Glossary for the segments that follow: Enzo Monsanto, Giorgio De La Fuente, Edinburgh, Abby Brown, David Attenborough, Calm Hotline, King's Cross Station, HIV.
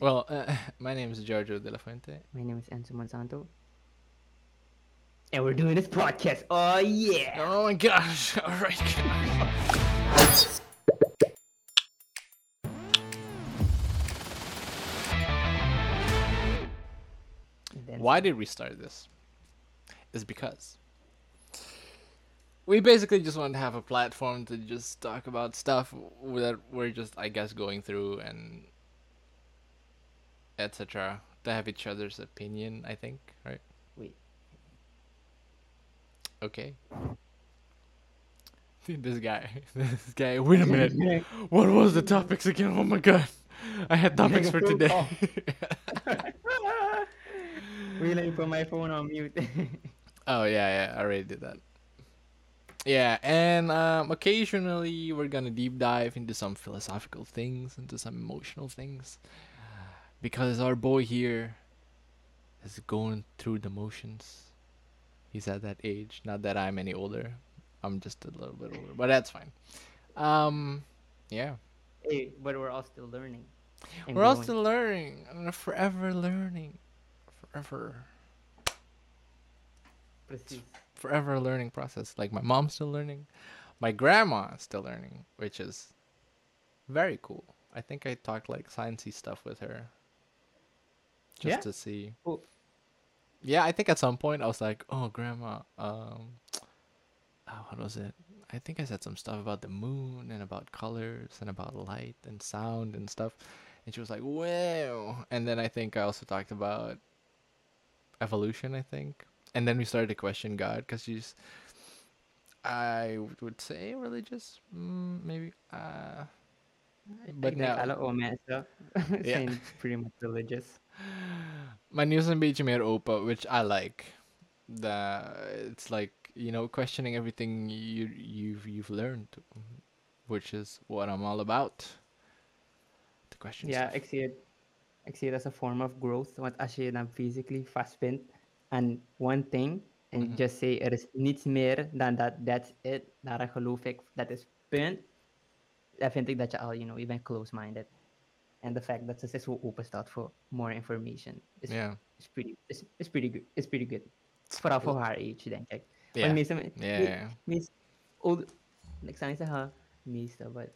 Well, my name is Giorgio De La Fuente. My name is Enzo Monsanto. And we're doing this podcast. Oh, yeah. Oh, my gosh. All right. Why did we start this? It's because we basically just wanted to have a platform to just talk about stuff that we're just, I guess, going through and etc. To have each other's opinion, I think, right? Wait. Okay. Dude, this guy, wait a minute. What was the topics again? Oh my god. I had topics for today. Really, let me put my phone on mute. Oh, yeah, I already did that. Yeah, and occasionally we're gonna deep dive into some philosophical things, into some emotional things. Because our boy here is going through the motions. He's at that age. Not that I'm any older. I'm just a little bit older, but that's fine. Yeah. Hey, but we're all still learning. We're all still learning. We're forever learning. Forever a learning process. Like my mom's still learning, my grandma's still learning, which is very cool. I think I talked like sciencey stuff with her, just to see. Cool. Yeah, I think at some point I was like, "Oh, grandma, what was it? I think I said some stuff about the moon and about colors and about light and sound and stuff," and she was like, "Wow!" And then I think I also talked about evolution, I think. And then we started to question God because she's, I would say, religious, maybe. But now, yeah, pretty much religious. My news and beach made opa, which I like. It's like, you know, questioning everything you've learned, which is what I'm all about. The question. Yeah, I see it as a form of growth. What actually I'm physically fasting and one thing and just say er is niets meer dan dat. That's it. Daar geloof ik. Dat is punt. I think that you bent close-minded. And the fact that this will open staat for more information is it's pretty good. Vooral voor haar age, denk ik. Yeah. Meestal, ik zou niet zeggen meestal, maar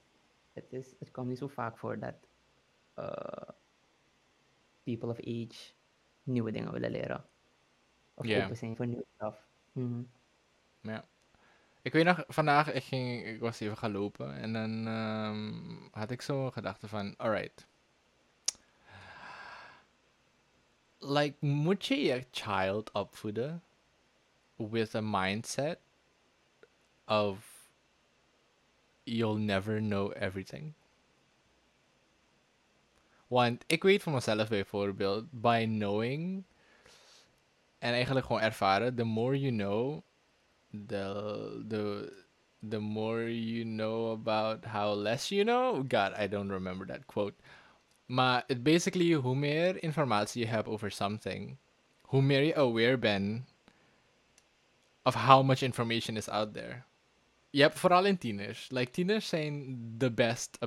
het komt niet zo vaak voor dat people of age nieuwe dingen willen leren. Of open zijn voor nieuwe stuff. Mm-hmm. Yeah. Ik weet nog, vandaag ik was even gaan lopen en dan had ik zo'n gedachte van, alright. Like, moet je je child opvoeden with a mindset of you'll never know everything? Want ik weet van mezelf bijvoorbeeld, by knowing en eigenlijk gewoon ervaren, the more you know, the more you know about how less you know. God, I don't remember that quote. Maar het basically, hoe meer informatie je hebt over something, hoe meer je aware bent of how much information is out there. Je hebt vooral in tieners. Like, tieners zijn the best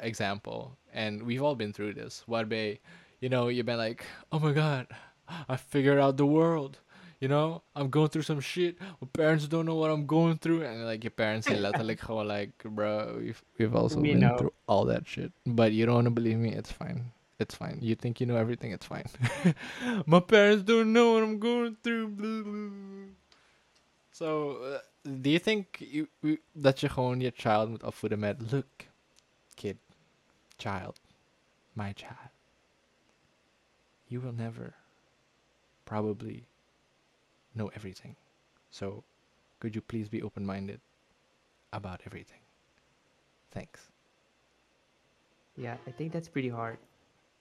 example. And we've all been through this. Waarbij, you know, je bent like, oh my god, I figured out the world. You know, I'm going through some shit. My parents don't know what I'm going through. And like your parents are literally going like, bro, we've also been through all that shit. But you don't want to believe me, it's fine. It's fine. You think you know everything, it's fine. My parents don't know what I'm going through. Blah, blah. So, do you think that je gewoon je child moet opvoeden met, look, kid, child, my child, you will never probably know everything, so could you please be open-minded about everything? Thanks. Yeah, I think that's pretty hard.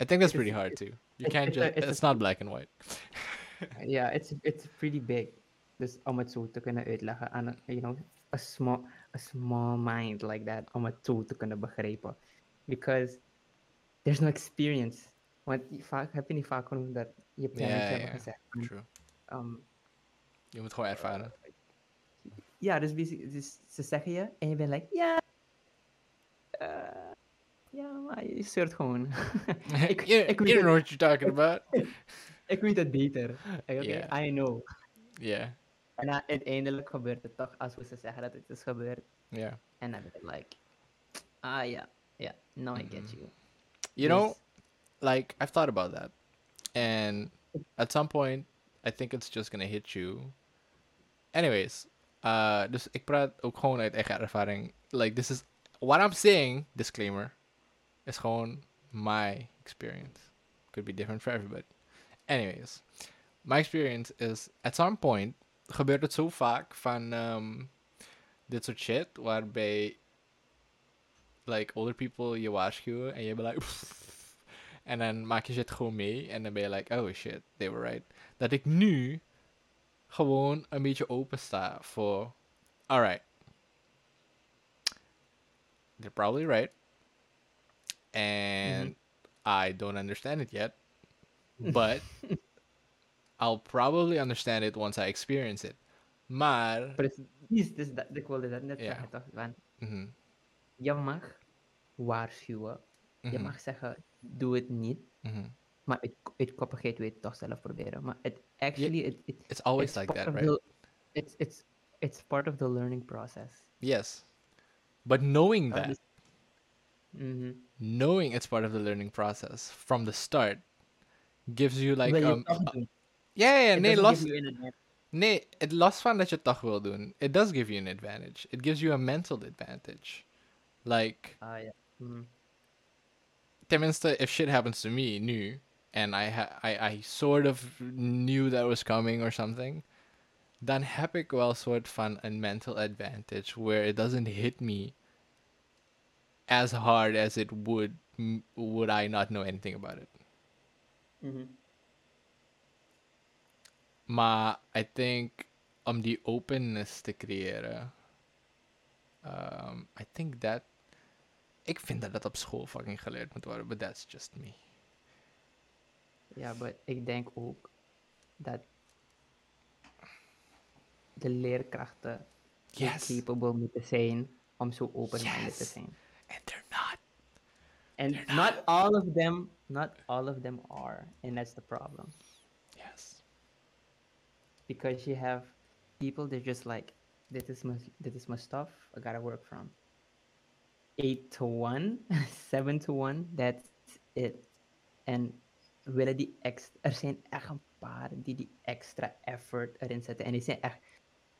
I think that's pretty hard too. You can't just, it's not black and white. Yeah, it's pretty big. Dus om het zo te kunnen uitleggen aan a small mind like that, om het zo te kunnen begrijpen, because there's no experience. Want vaak heb je niet vaak genoeg dat je parents hebben gezegd. True. Je moet gewoon ervaren. Ja, dus ze zeggen je en je bent like, ja, yeah, je zeurt gewoon. ik weet know what you're talking about. Ik weet het beter. Yeah. I know. Ja. Yeah. En uiteindelijk gebeurt het toch als we ze zeggen dat het is gebeurd. Ja. Yeah. En dan ben ik like, ah ja, yeah, now I get you. You know, like, I've thought about that. And at some point, I think it's just gonna hit you. Anyways, dus ik praat ook gewoon uit eigen ervaring. Like, this is, what I'm saying, disclaimer, is gewoon my experience. Could be different for everybody. Anyways, my experience is, at some point, gebeurt het zo vaak van dit soort shit, waarbij like, older people je waarschuwen en je bent like, en dan maak je shit gewoon mee en dan ben je like, oh shit, they were right. Dat ik nu gewoon een beetje open sta voor, alright, they're probably right. And I don't understand it yet. But I'll probably understand it once I experience it. Maar... precies, dus dat, ik wilde dat net zeggen, toch? Want je mag waarschuwen. Je mag zeggen, doe het niet. Maar uit koppigheid weet het toch zelf proberen. Maar het actually... It's always it's like that, right? It's part of the learning process. Yes. But knowing that... knowing it's part of the learning process from the start gives you like... het los van dat je het toch wil doen. It does give you an advantage. It gives you a mental advantage. Like... Tenminste, if shit happens to me nu, and I sort of knew that was coming or something, dan heb ik wel soort van een mental advantage where it doesn't hit me as hard as it would I not know anything about it. Maar I think om die openness te creëren, I think that, ik vind dat op school fucking geleerd moet worden, but that's just me. Ja, maar ik denk ook dat de leerkrachten capable moeten zijn om zo open-minded te zijn. And they're not. And they're not all of them, not all of them are, and that's the problem. Yes. Because you have people that just like, this is my stuff I gotta work from. 8 to 1, 7 to 1, that's it. En willen die extra, er zijn echt een paar die extra effort erin zetten. En die zijn echt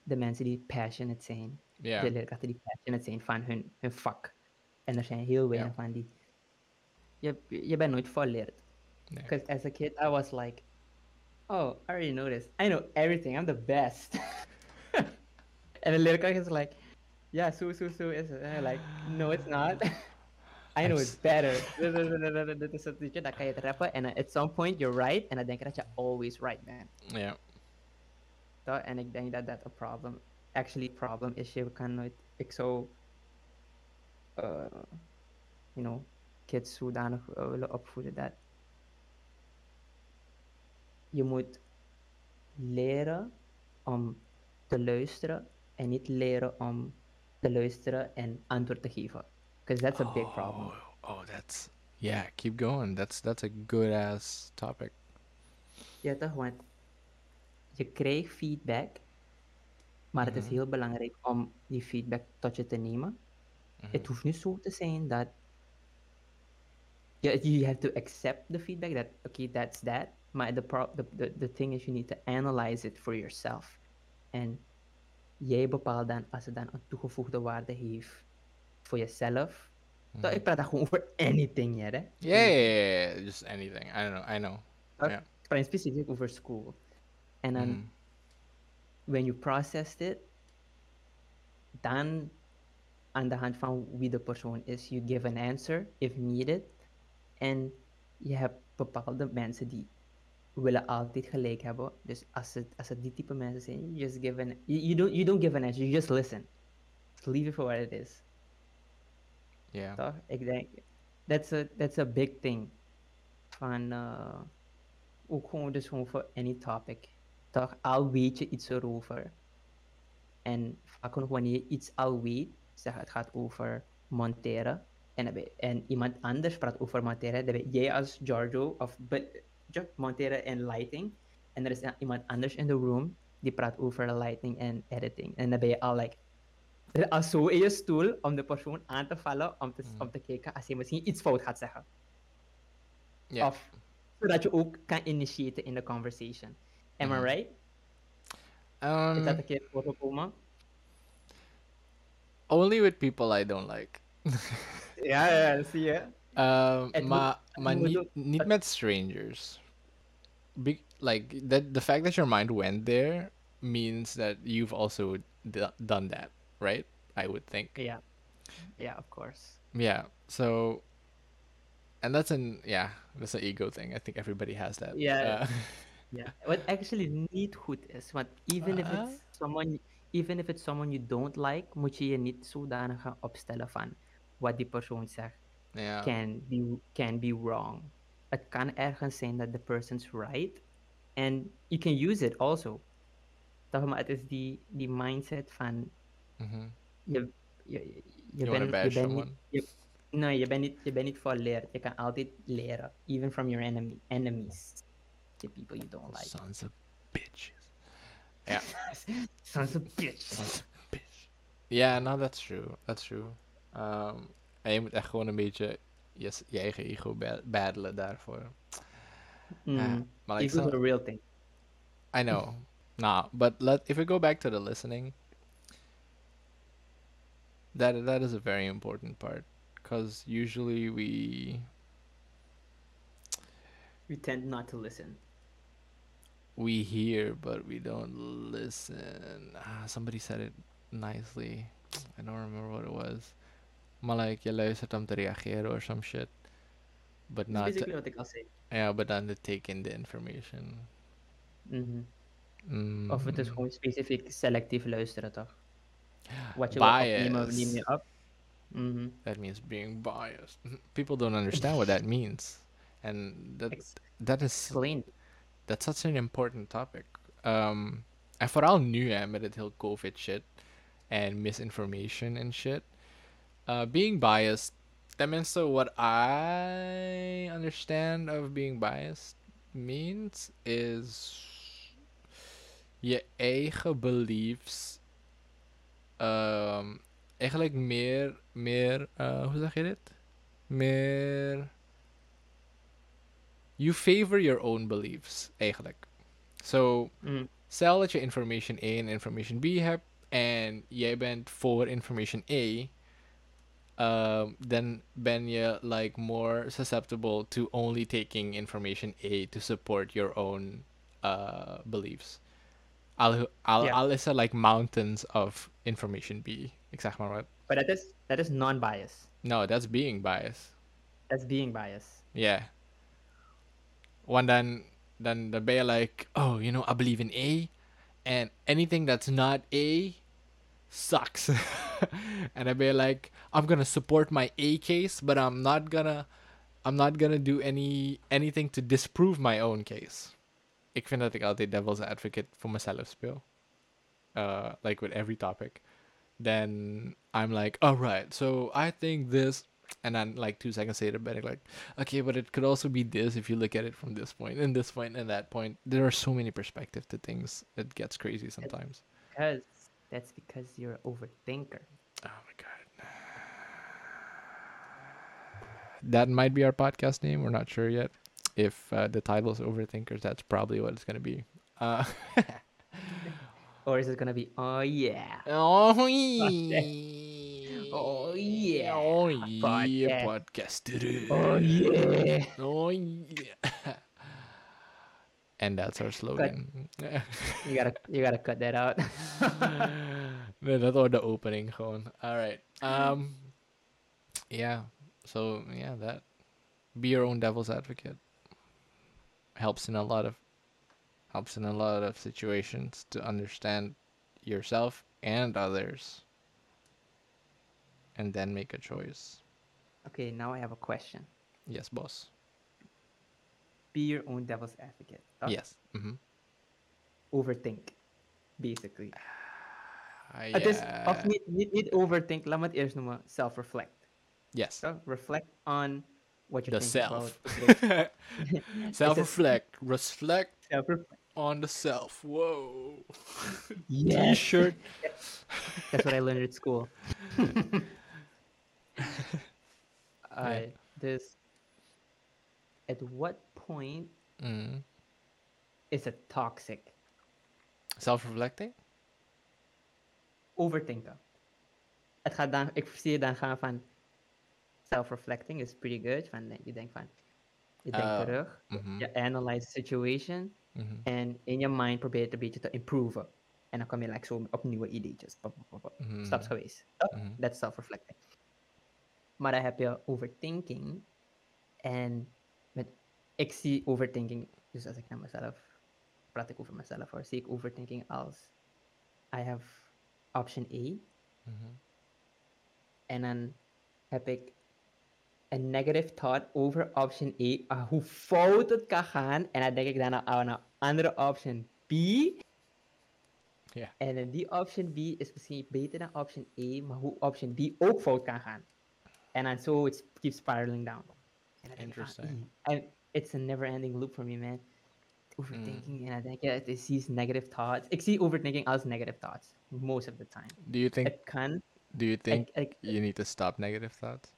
de mensen die passionate zijn. Yeah. De leerkrachten die passionate zijn van hun vak. En er zijn heel weinig van die. Je bent nooit volleerd. Because as a kid, I was like, oh, I already know this. I know everything. I'm the best. En de leerkracht is like, yeah, so is it. And I'm like, no, it's not. I know it's better. Dit is het liedje, dan kan je het rappen. En at some point, you're right. En dan denk ik dat je always right bent. Ja. Yeah. En ik denk dat dat een probleem, actually problem is. Je kan nooit, ik zou, you know, kids zodanig willen opvoeden dat je moet leren om te luisteren en niet leren om te luisteren en antwoord te geven. Because that's a big problem. Oh, that's... yeah, keep going. That's a good-ass topic. Ja, toch? Want je krijgt feedback, maar het is heel belangrijk om die feedback tot je te nemen. Het hoeft niet zo te zijn dat... You have to accept the feedback that, okay, that's that. Maar the thing is, you need to analyze it for yourself. En jij bepaalt dan, als het dan een toegevoegde waarde heeft... voor jezelf. So, ik praat daar gewoon over anything, hè? Yeah, just anything. I know. Yeah. Ik praat specifiek over school. En dan, when you processed it, dan aan de hand van wie de persoon is, you give an answer, if needed. En je hebt bepaalde mensen die willen altijd gelijk hebben. Dus als het die type mensen zijn, you just give an... You don't give an answer, you just listen. Just leave it for what it is. Ja. Yeah. Ik denk, that's a big thing. Van, ook gewoon voor any topic. Toch, al weet je iets erover. En vaak nog wanneer je iets al weet, zeg het gaat over monteren. en iemand anders praat over monteren, dan ben jij als Giorgio of monteren en lighting. En er is iemand anders in de room die praat over lighting en editing. En dan ben je al al zo in je stoel om de persoon aan te vallen om te kijken als hij misschien iets fout gaat zeggen. Yeah. Of zodat je ook kan initiëren in de conversation. Am I right? Is dat een keer voorgekomen? Only with people I don't like. Ja, zie je. Maar niet met strangers. The fact that your mind went there means that you've also done that, right? I would think. Yeah, of course. Yeah, so... And that's an ego thing. I think everybody has that. Yeah. What actually niet goed is, want even if it's someone you don't like, moet je niet zodanig gaan opstellen van wat die persoon zegt. Yeah. Can be wrong. Het kan ergens zijn dat the person's right, and you can use it also. Het is die mindset van je bent niet volleerd. Je kan altijd leren, even from your enemies, the people you don't like. Sons of bitches. Yeah. Sons of bitches. Yeah, no, that's true. En je moet echt gewoon een beetje je eigen ego battelen daarvoor. Maar ego's are a real thing. I know. Nah, but if we go back to the listening, that is a very important part, because usually we tend not to listen. We hear, but we don't listen. Somebody said it nicely. I don't remember what it was. Maar je luistert om te reageren or some shit. But not basically what I'll say. Yeah, but not to take in the information. Of het is gewoon specifiek selectief luisteren, toch? Wat je neem je op. That means being biased. People don't understand what that means. And that is... Explain. That's such an important topic. En vooral nu, met het heel COVID shit. En misinformation and shit. Being biased, that means so what I understand of being biased means is je eigen beliefs eigenlijk meer hoe zeg je dit? Meer you favor your own beliefs eigenlijk. So, stel dat je information A en information B hebt en jij bent voor information A, then ben je more susceptible to only taking information A to support your own beliefs. Al is er mountains of information B. Ik zeg maar wat. But that is non-bias. No, that's being biased. Yeah. Want dan ben je oh, I believe in A, and anything that's not A sucks. And I'd be I'm gonna support my A case, but I'm not gonna do anything to disprove my own case. Ik vind dat ik altijd devil's advocate voor mezelf speel. With every topic. Then I'm alright, so I think this, and then 2 seconds later ben ik okay, but it could also be this if you look at it from this point and that point. There are so many perspectives to things. It gets crazy sometimes. That's because you're an overthinker. Oh my god. That might be our podcast name. We're not sure yet. If the title is Overthinkers, that's probably what it's going to be. Or is it going to be, oh yeah. Oh yeah. Oh yeah. Oh yeah. Podcast. Oh yeah. Oh yeah. And that's our slogan. You gotta cut that out. That's all the opening, gewoon. All right. Yeah. So yeah, that be your own devil's advocate helps in a lot of situations to understand yourself and others, and then make a choice. Okay, now I have a question. Yes, boss. Be your own devil's advocate. Oh. Yes. Overthink, basically. Het is, of niet overthink, laat me het eerst noemen, self-reflect. Yes. So reflect on what you're thinking about. Self-reflect. Reflect on the self. Whoa. Yeah. T-shirt. That's what I learned at school. At what point is it toxic? Self-reflecting? Overthinken. Het gaat dan, ik zie je dan gaan van self-reflecting is pretty good. Van, je denkt terug, je analyze the situation en in je mind probeer je het een beetje te improven. En dan kom je zo op nieuwe ideetjes. Staps geweest. That's self-reflecting. Maar dan heb je overthinking. En ik zie overthinking, dus als ik naar mezelf praat, ik over mezelf, hoor, zie ik overthinking als I have option A. En dan heb ik een negative thought over option A, hoe fout het kan gaan. En dan denk ik daarna aan een andere option B. Yeah. En die option B is misschien beter dan option A, maar hoe option B ook fout kan gaan. En dan zo, it keeps spiraling down. Interesting. En it's a never-ending loop for me, man. Overthinking, and I think it sees negative thoughts. Ik zie overthinking als negative thoughts most of the time. Do you think you need to stop negative thoughts?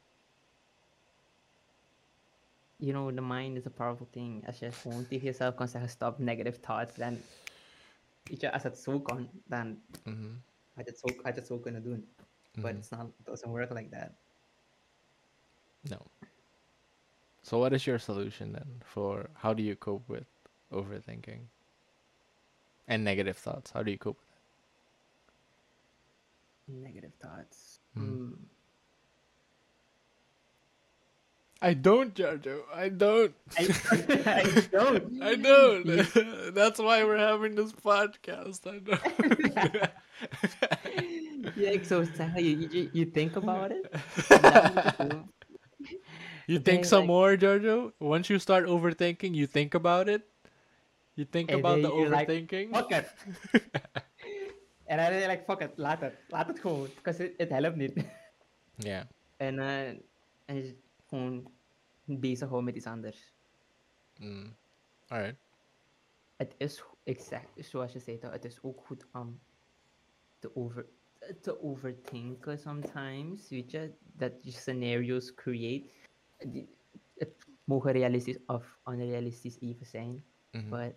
You know, the mind is a powerful thing. Als je gewoon tegen jezelf kan zeggen stop negative thoughts, dan weet je, als het zo kan, dan had het zo kunnen doen. But it doesn't work like that. No. So what is your solution then for how do you cope with overthinking and negative thoughts? How do you cope with it? Negative thoughts. I don't, Giorgio. I don't. I don't. That's why we're having this podcast. I don't. Yeah, so you think about it? You think some more, Giorgio? Once you start overthinking, you think about it? You think about the overthinking? Like, fuck it. And then you're like, fuck it, laat het gewoon. Because it helpt niet. Yeah. En je gewoon bezig houden met iets anders. Alright. Het is, zoals je zei, het is ook goed om te overthinken soms, weet je? Dat je scenario's create. Het mogen realistisch of onrealistisch even zijn. But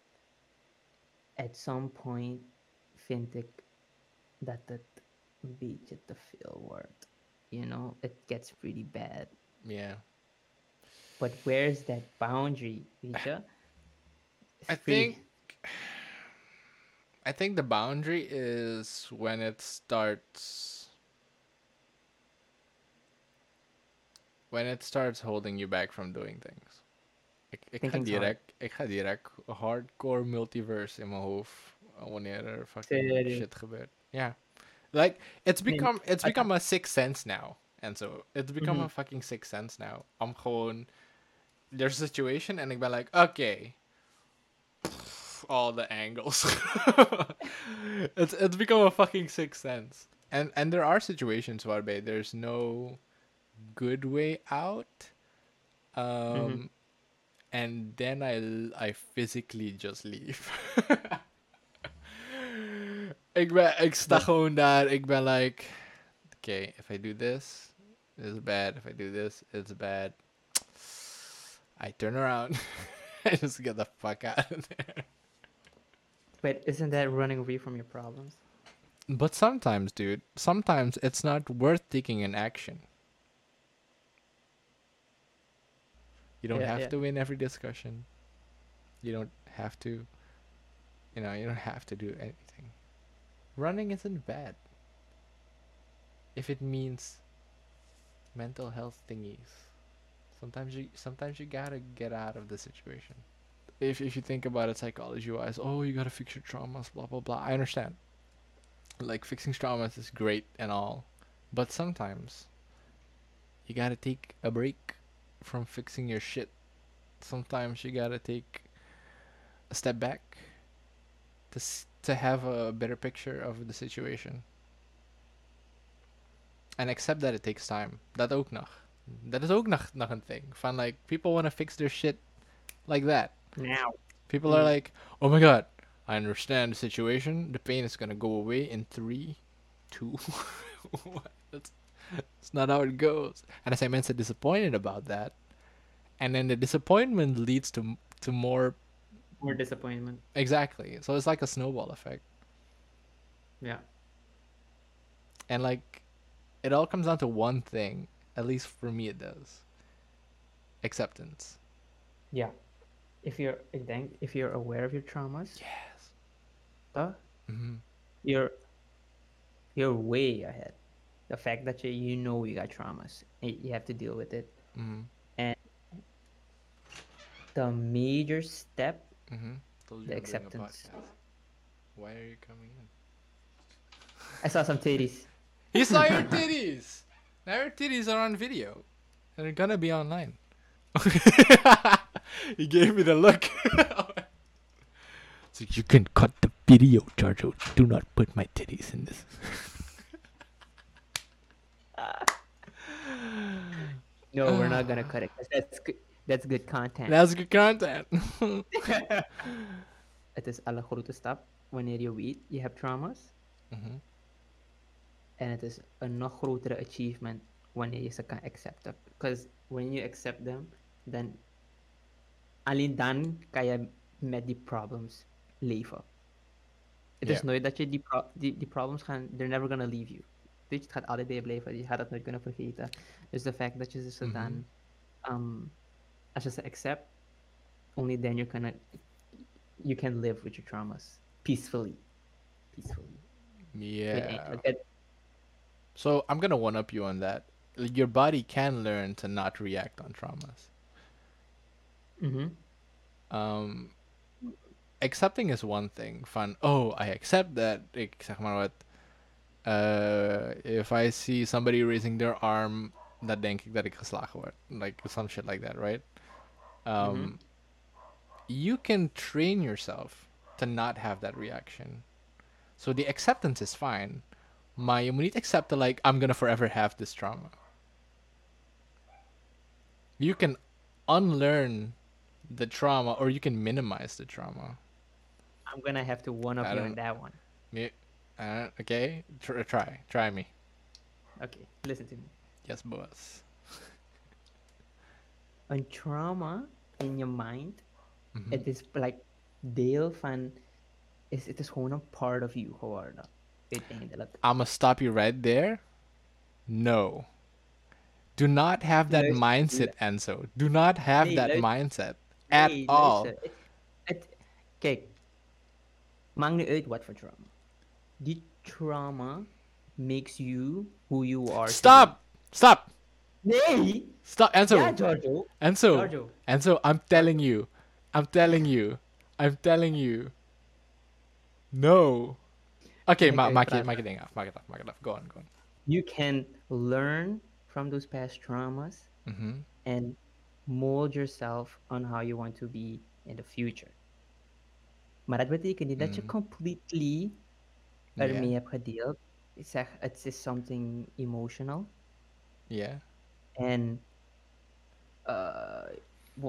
at some point vind ik dat het een beetje te veel wordt. You know, it gets pretty bad. Yeah. But where's that boundary, Vija? I think the boundary is when it starts... When it starts holding you back from doing things. Ik ga direct hardcore multiverse in mijn hoofd wanneer fucking shit gebeurt. Yeah. Like, it's become a sixth sense now. And so, it's become a fucking sixth sense now. I'm gewoon... There's a situation and ik ben like, okay. All the angles. It's become a fucking sixth sense. And there are situations waarbij there's no... good way out and then I physically just leave. ik sta gewoon daar, ik ben like, okay, if I do this it's bad, if I do this it's bad. I turn around. I just get the fuck out of there. But isn't that running away from your problems? But sometimes, dude, sometimes it's not worth taking an action. You don't have to win every discussion. You don't have to, you don't have to do anything. Running isn't bad. If it means mental health thingies. Sometimes you gotta get out of the situation. If you think about it psychology-wise, you gotta fix your traumas, blah, blah, blah. I understand. Like, fixing traumas is great and all. But sometimes you gotta take a break from fixing your shit. Sometimes you gotta take a step back to have a better picture of the situation and accept that it takes time. Dat ook nog. Dat is ook nog een thing. Van, like, people want to fix their shit like that. Now. People are like, oh my god, I understand the situation. The pain is gonna go away in 3, 2. That's not how it goes. And as I mentioned, disappointed about that. And then the disappointment leads to more disappointment. Exactly. So it's like a snowball effect. Yeah. And like, it all comes down to one thing. At least for me, it does. Acceptance. Yeah. If you're aware of your traumas. Yes. Mm-hmm. You're way ahead. The fact that you know you got traumas, you have to deal with it. Mm-hmm. And the major step, the acceptance. Why are you coming in? I saw some titties. He saw your titties. Now your titties are on video, and they're gonna be online. He gave me the look. So you can cut the video, Giorgio. Do not put my titties in this. No, we're not gonna cut it. That's good content. That's good content. Het is alle grote stap wanneer je weet je hebt trauma's. Mm-hmm. En het is een nog grotere achievement wanneer je ze kan accepten. Because when you accept them, then alleen dan kan je met die problems leven. Het is nooit dat je die problems gaan, they're never gonna leave you. Weet je, het gaat altijd bij je blijven, je gaat dat nooit kunnen vergeten. Dus de fact dat je ze dan, als je ze accept, only then you can live with your traumas peacefully. Yeah. So I'm gonna one up you on that. Your body can learn to not react on traumas. Mm-hmm. Accepting is one thing. Fun. Oh, I accept that. Ik zeg maar wat. If I see somebody raising their arm, dan denk ik dat ik geslagen word. Like some shit like that, right? Mm-hmm. You can train yourself to not have that reaction. So the acceptance is fine. Maar je moet niet accepten, like, I'm gonna forever have this trauma. You can unlearn the trauma, or you can minimize the trauma. I'm gonna have to one-up you on that one. Okay, try me. Okay, listen to me. Yes, boss. Een trauma in your mind, het is like deel van, het is gewoon een part of you geworden. I'm gonna stop you right there. No. Do not have that mindset, Enzo. Do not have that mindset at all. Kijk, maakt niet uit wat voor trauma. Die trauma makes you who you are. Stop! Nee! Stop, Enzo. Ja, Giorgio. Enzo, I'm telling you. No. Okay, mark it off. Go on. You can learn from those past traumas and mold yourself on how you want to be in the future. Maar dat betekent niet dat je completely ermee hebt gedeeld. Ik zeg, het is something emotional. Yeah. En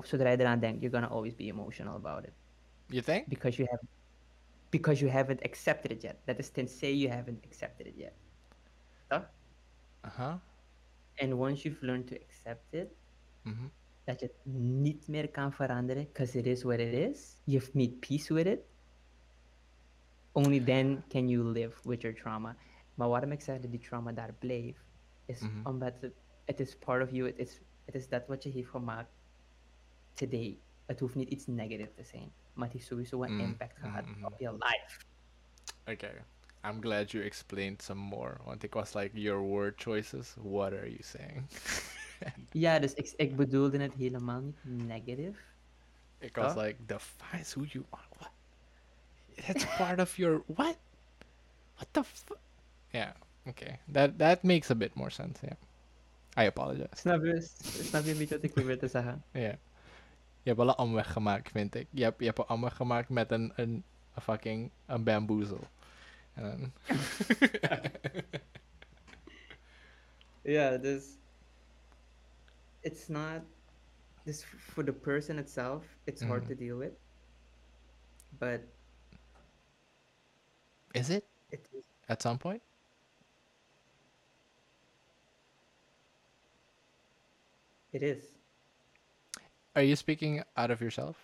zodra je eraan denkt, you're gonna always be emotional about it. You think? Because you haven't accepted it yet. That is to say you haven't accepted it yet. Uh-huh. And once you've learned to accept it, dat je het niet meer kan veranderen, because it is what it is, you've made peace with it, only then can you live with your trauma. Maar waarom ik zeg dat die trauma daar bleef, is omdat het is part of you, het is dat wat je heeft gemaakt today. Het hoeft niet iets negatiefs te zijn. Maar het heeft sowieso een impact gehad op je life. Okay. I'm glad you explained some more. Want ik was like, your word choices, what are you saying? Ja, dus ik bedoelde het helemaal niet negative. Ik was like, defines who you are. What? That's part of your... What? What the fuck? Yeah, okay. That makes a bit more sense, yeah. I apologize. Snap je een beetje wat ik probeer te zeggen? Yeah. Je hebt al een omweg gemaakt, vind ik. Je hebt een omweg gemaakt met een fucking een bamboezel. Ja, dus... it's not this for the person itself. It's hard to deal with, but is it? It is. At some point. It is. Are you speaking out of yourself,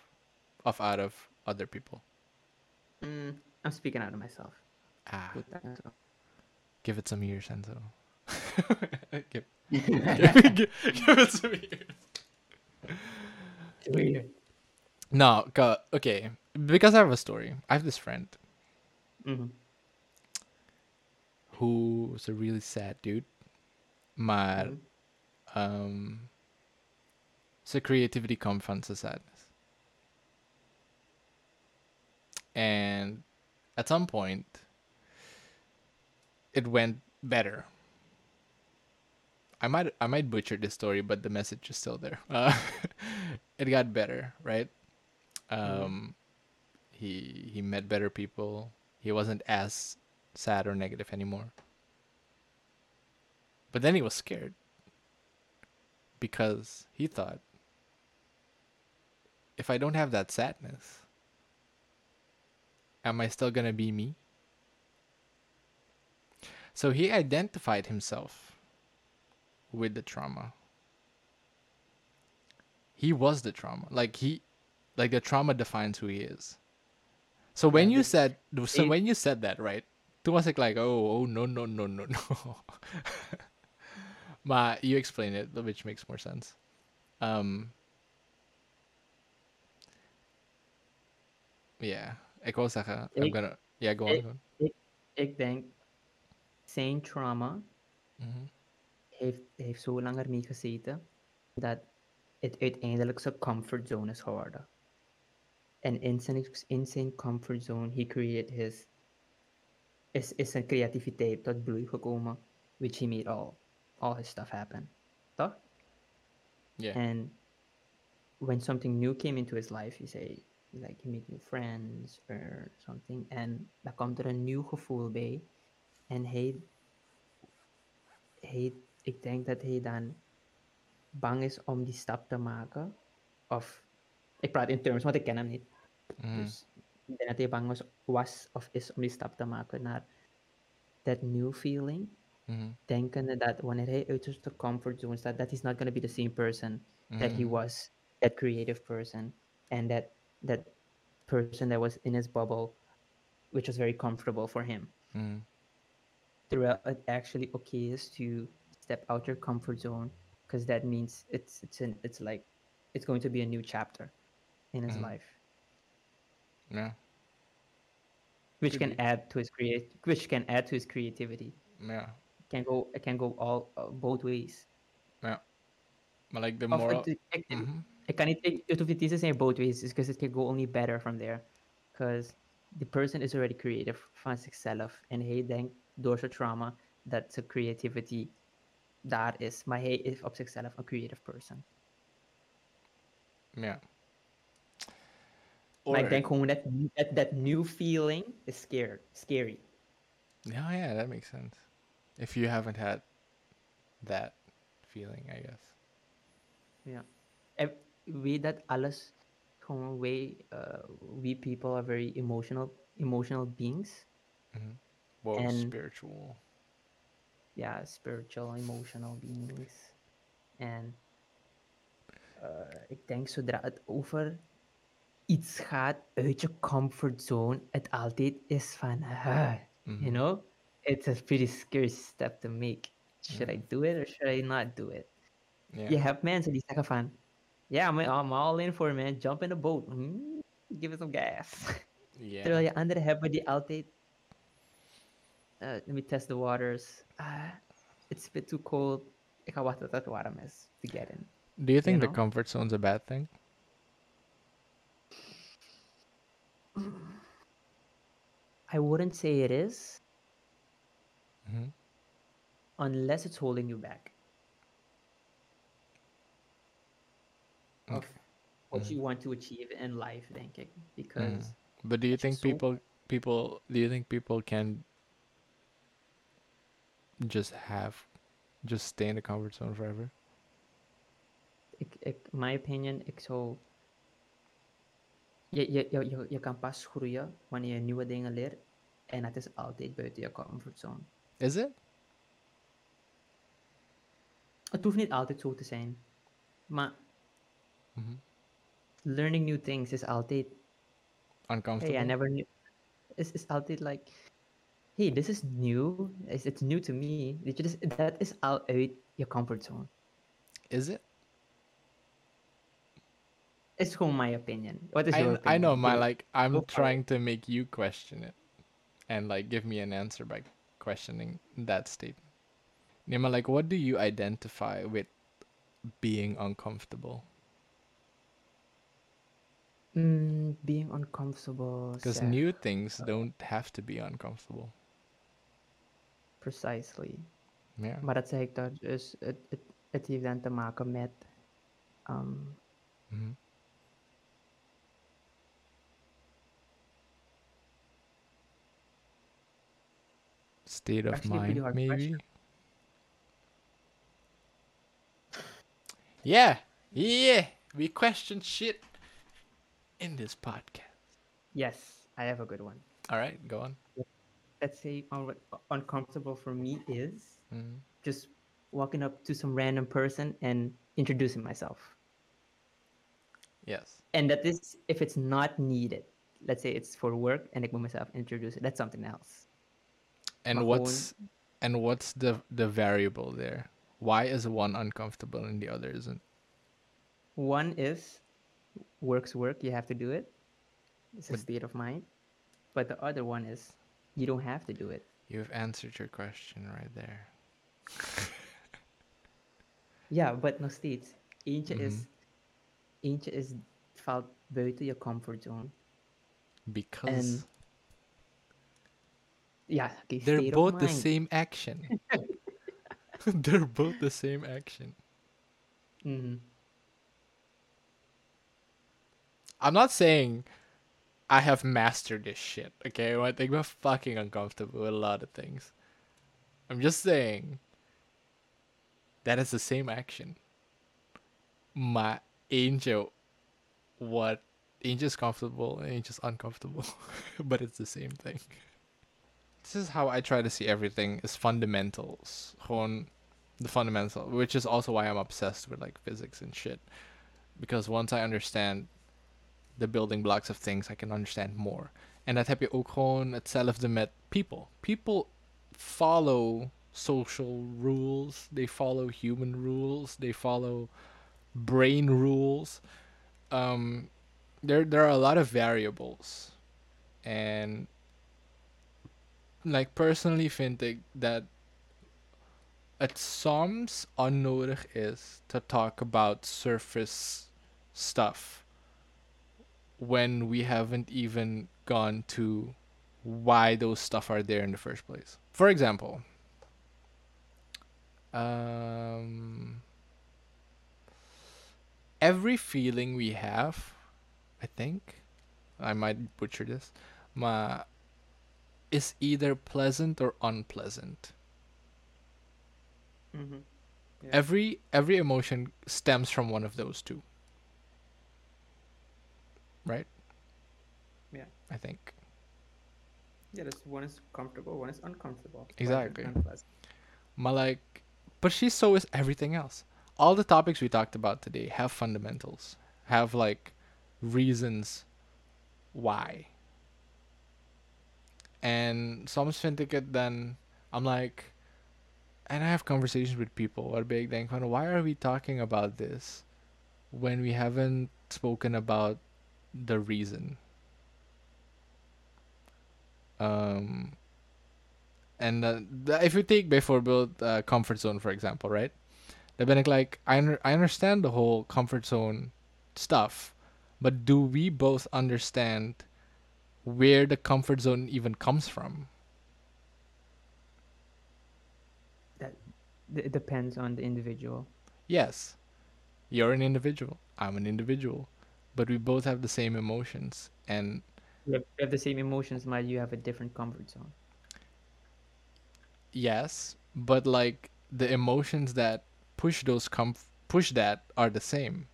or out of other people? I'm speaking out of myself. Ah. Give it some ears, Enzo. give it some ears. No, okay. Because I have a story. I have this friend who was a really sad dude. So creativity confronts the sadness. And at some point, it went better. I might butcher this story, but the message is still there. It got better, right? He met better people. He wasn't as sad or negative anymore. But then he was scared. Because he thought, if I don't have that sadness, am I still going to be me? So he identified himself with the trauma. He was the trauma. Like the trauma defines who he is. So when you said, that, right? Toen was ik like, oh, no. But you explain it, which makes more sense. Yeah, ik wil zeggen, go on. Ik denk, zijn trauma heeft zo lang ermee gezeten dat het uiteindelijk zijn comfortzone is geworden. En in zijn comfortzone, he created is zijn creativiteit tot bloei gekomen, which he made all his stuff happened. Toch? Yeah. And when something new came into his life, he say, like, he made new friends or something. En daar komt er een nieuw gevoel bij. En hij, ik denk dat hij dan bang is om die stap te maken. Of, ik praat in terms, want ik ken hem niet. Dus ik denk dat hij bang was of is om die stap te maken naar that new feeling. Denken dat wanneer hij uit zijn comfortzone staat, that he's not going to be the same person that he was, that creative person, and that person that was in his bubble, which was very comfortable for him. Terwijl it actually okay is to step out your comfort zone, because that means it's going to be a new chapter in his life. Yeah. Which can add to his creativity. Yeah. It can go all both ways. Yeah. But like the moral. It hoeft niet te zijn both ways, because it can go only better from there. Because the person is already creative van zichzelf. En hij denkt door zijn trauma dat zijn creativity daar is. Maar hij is op zichzelf een creative person. Ja. Yeah. Maar ik denk gewoon that new feeling is scary. Oh yeah, that makes sense. If you haven't had that feeling, I guess. Yeah. Weet dat alles gewoon we people are very emotional beings. Well, and spiritual. Yeah, spiritual, emotional beings. En ik denk zodra het over iets gaat uit je comfortzone, het altijd is van, you know, it's a pretty scary step to make. Should I do it or should I not do it? Yeah. Je hebt mensen die zeggen van, yeah, I'm all in for it, man. Jump in the boat. Give it some gas. Yeah. Terwijl je anderen hebben die altijd, let me test the waters. It's a bit too cold. Ik ga wachten tot het warm is to get in. Do you think the comfort zone's a bad thing? I wouldn't say it is. Unless it's holding you back. Okay. Of what you want to achieve in life, denk ik. Because But do you think people can just stay in the comfort zone forever? my opinion, ik zou... Je kan pas groeien wanneer je nieuwe dingen leert. En dat is altijd buiten je comfortzone. Is het? Het hoeft niet altijd zo te zijn. Maar... Mm-hmm. Learning new things is altijd... Uncomfortable. Hey, I never knew... It's altijd like... Hey, this is new. It's new to me. Dat is al uit je comfortzone. Is it? It's gewoon my opinion. What is your opinion? I know, my like, I'm trying to make you question it. And like, give me an answer by questioning that statement. Nima, like, what do you identify with being uncomfortable? Being uncomfortable. Because new things don't have to be uncomfortable. Precisely. Yeah. Maar dat zeg ik daar dus. Het heeft dan te maken met. Mm-hmm. State of mind, maybe. Yeah. We question shit in this podcast. Yes, I have a good one. All right, go on. Let's say uncomfortable for me is just walking up to some random person and introducing myself. Yes. And that is if it's not needed. Let's say it's for work and I can myself introduce it. That's something else. And what's the variable there? Why is one uncomfortable and the other isn't? One is work, you have to do it. It's a state of mind. But the other one is you don't have to do it. You've answered your question right there. Yeah, but nog steeds. Eentje valt buiten je comfortzone. Because... And, yeah, okay, they're both the same action. They're both the same action. Mm-hmm. I'm not saying I have mastered this shit, okay? I think we're fucking uncomfortable with a lot of things. I'm just saying that is the same action. My angel, what? Angel's comfortable, angel's uncomfortable, but it's the same thing. This is how I try to see everything is fundamentals. Gewoon the fundamental, which is also why I'm obsessed with like physics and shit. Because once I understand the building blocks of things, I can understand more. En dat heb je ook gewoon hetzelfde met people. People follow social rules. They follow human rules. They follow brain rules. There are a lot of variables. And like personally vind ik that it soms onnodig is to talk about surface stuff when we haven't even gone to why those stuff are there in the first place. For example, every feeling we have, I think, I might butcher this, is either pleasant or unpleasant. Mm-hmm. Yeah. Every emotion stems from one of those two. Right? Yeah. I think. Yeah, this one is comfortable, one is uncomfortable. Exactly. But like, precies so is everything else. All the topics we talked about today have fundamentals, have like reasons why. And soms vind ik het dan, I'm like, and I have conversations with people waarbij ik denk van, why are we talking about this when we haven't spoken about the reason? And if you take bijvoorbeeld comfort zone, for example, right? Dan ben ik like, I understand the whole comfort zone stuff, but do we both understand where the comfort zone even comes from? That it depends on the individual. Yes. You're an individual. I'm an individual. But we both have the same emotions. And you have the same emotions, but you have a different comfort zone. Yes. But like the emotions that push those push that are the same.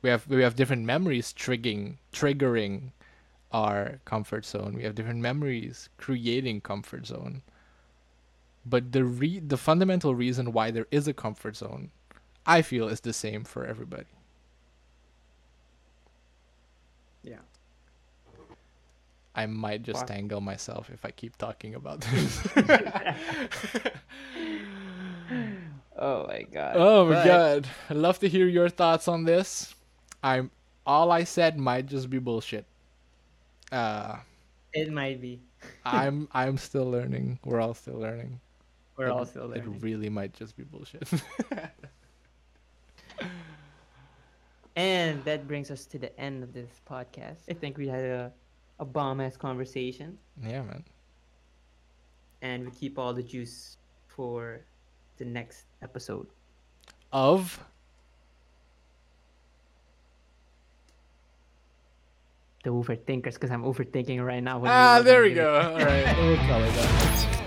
We have different memories triggering our comfort zone. We have different memories creating comfort zone. But the fundamental reason why there is a comfort zone, I feel, is the same for everybody. Yeah. I might just tangle myself if I keep talking about this. Oh my god. I'd love to hear your thoughts on this. All I said might just be bullshit. It might be. I'm still learning. We're all still learning. It really might just be bullshit. And that brings us to the end of this podcast. I think we had a bomb-ass conversation. Yeah, man. And we keep all the juice for the next episode of The Overthinkers, because I'm overthinking right now. There we go. All right. We'll call it that.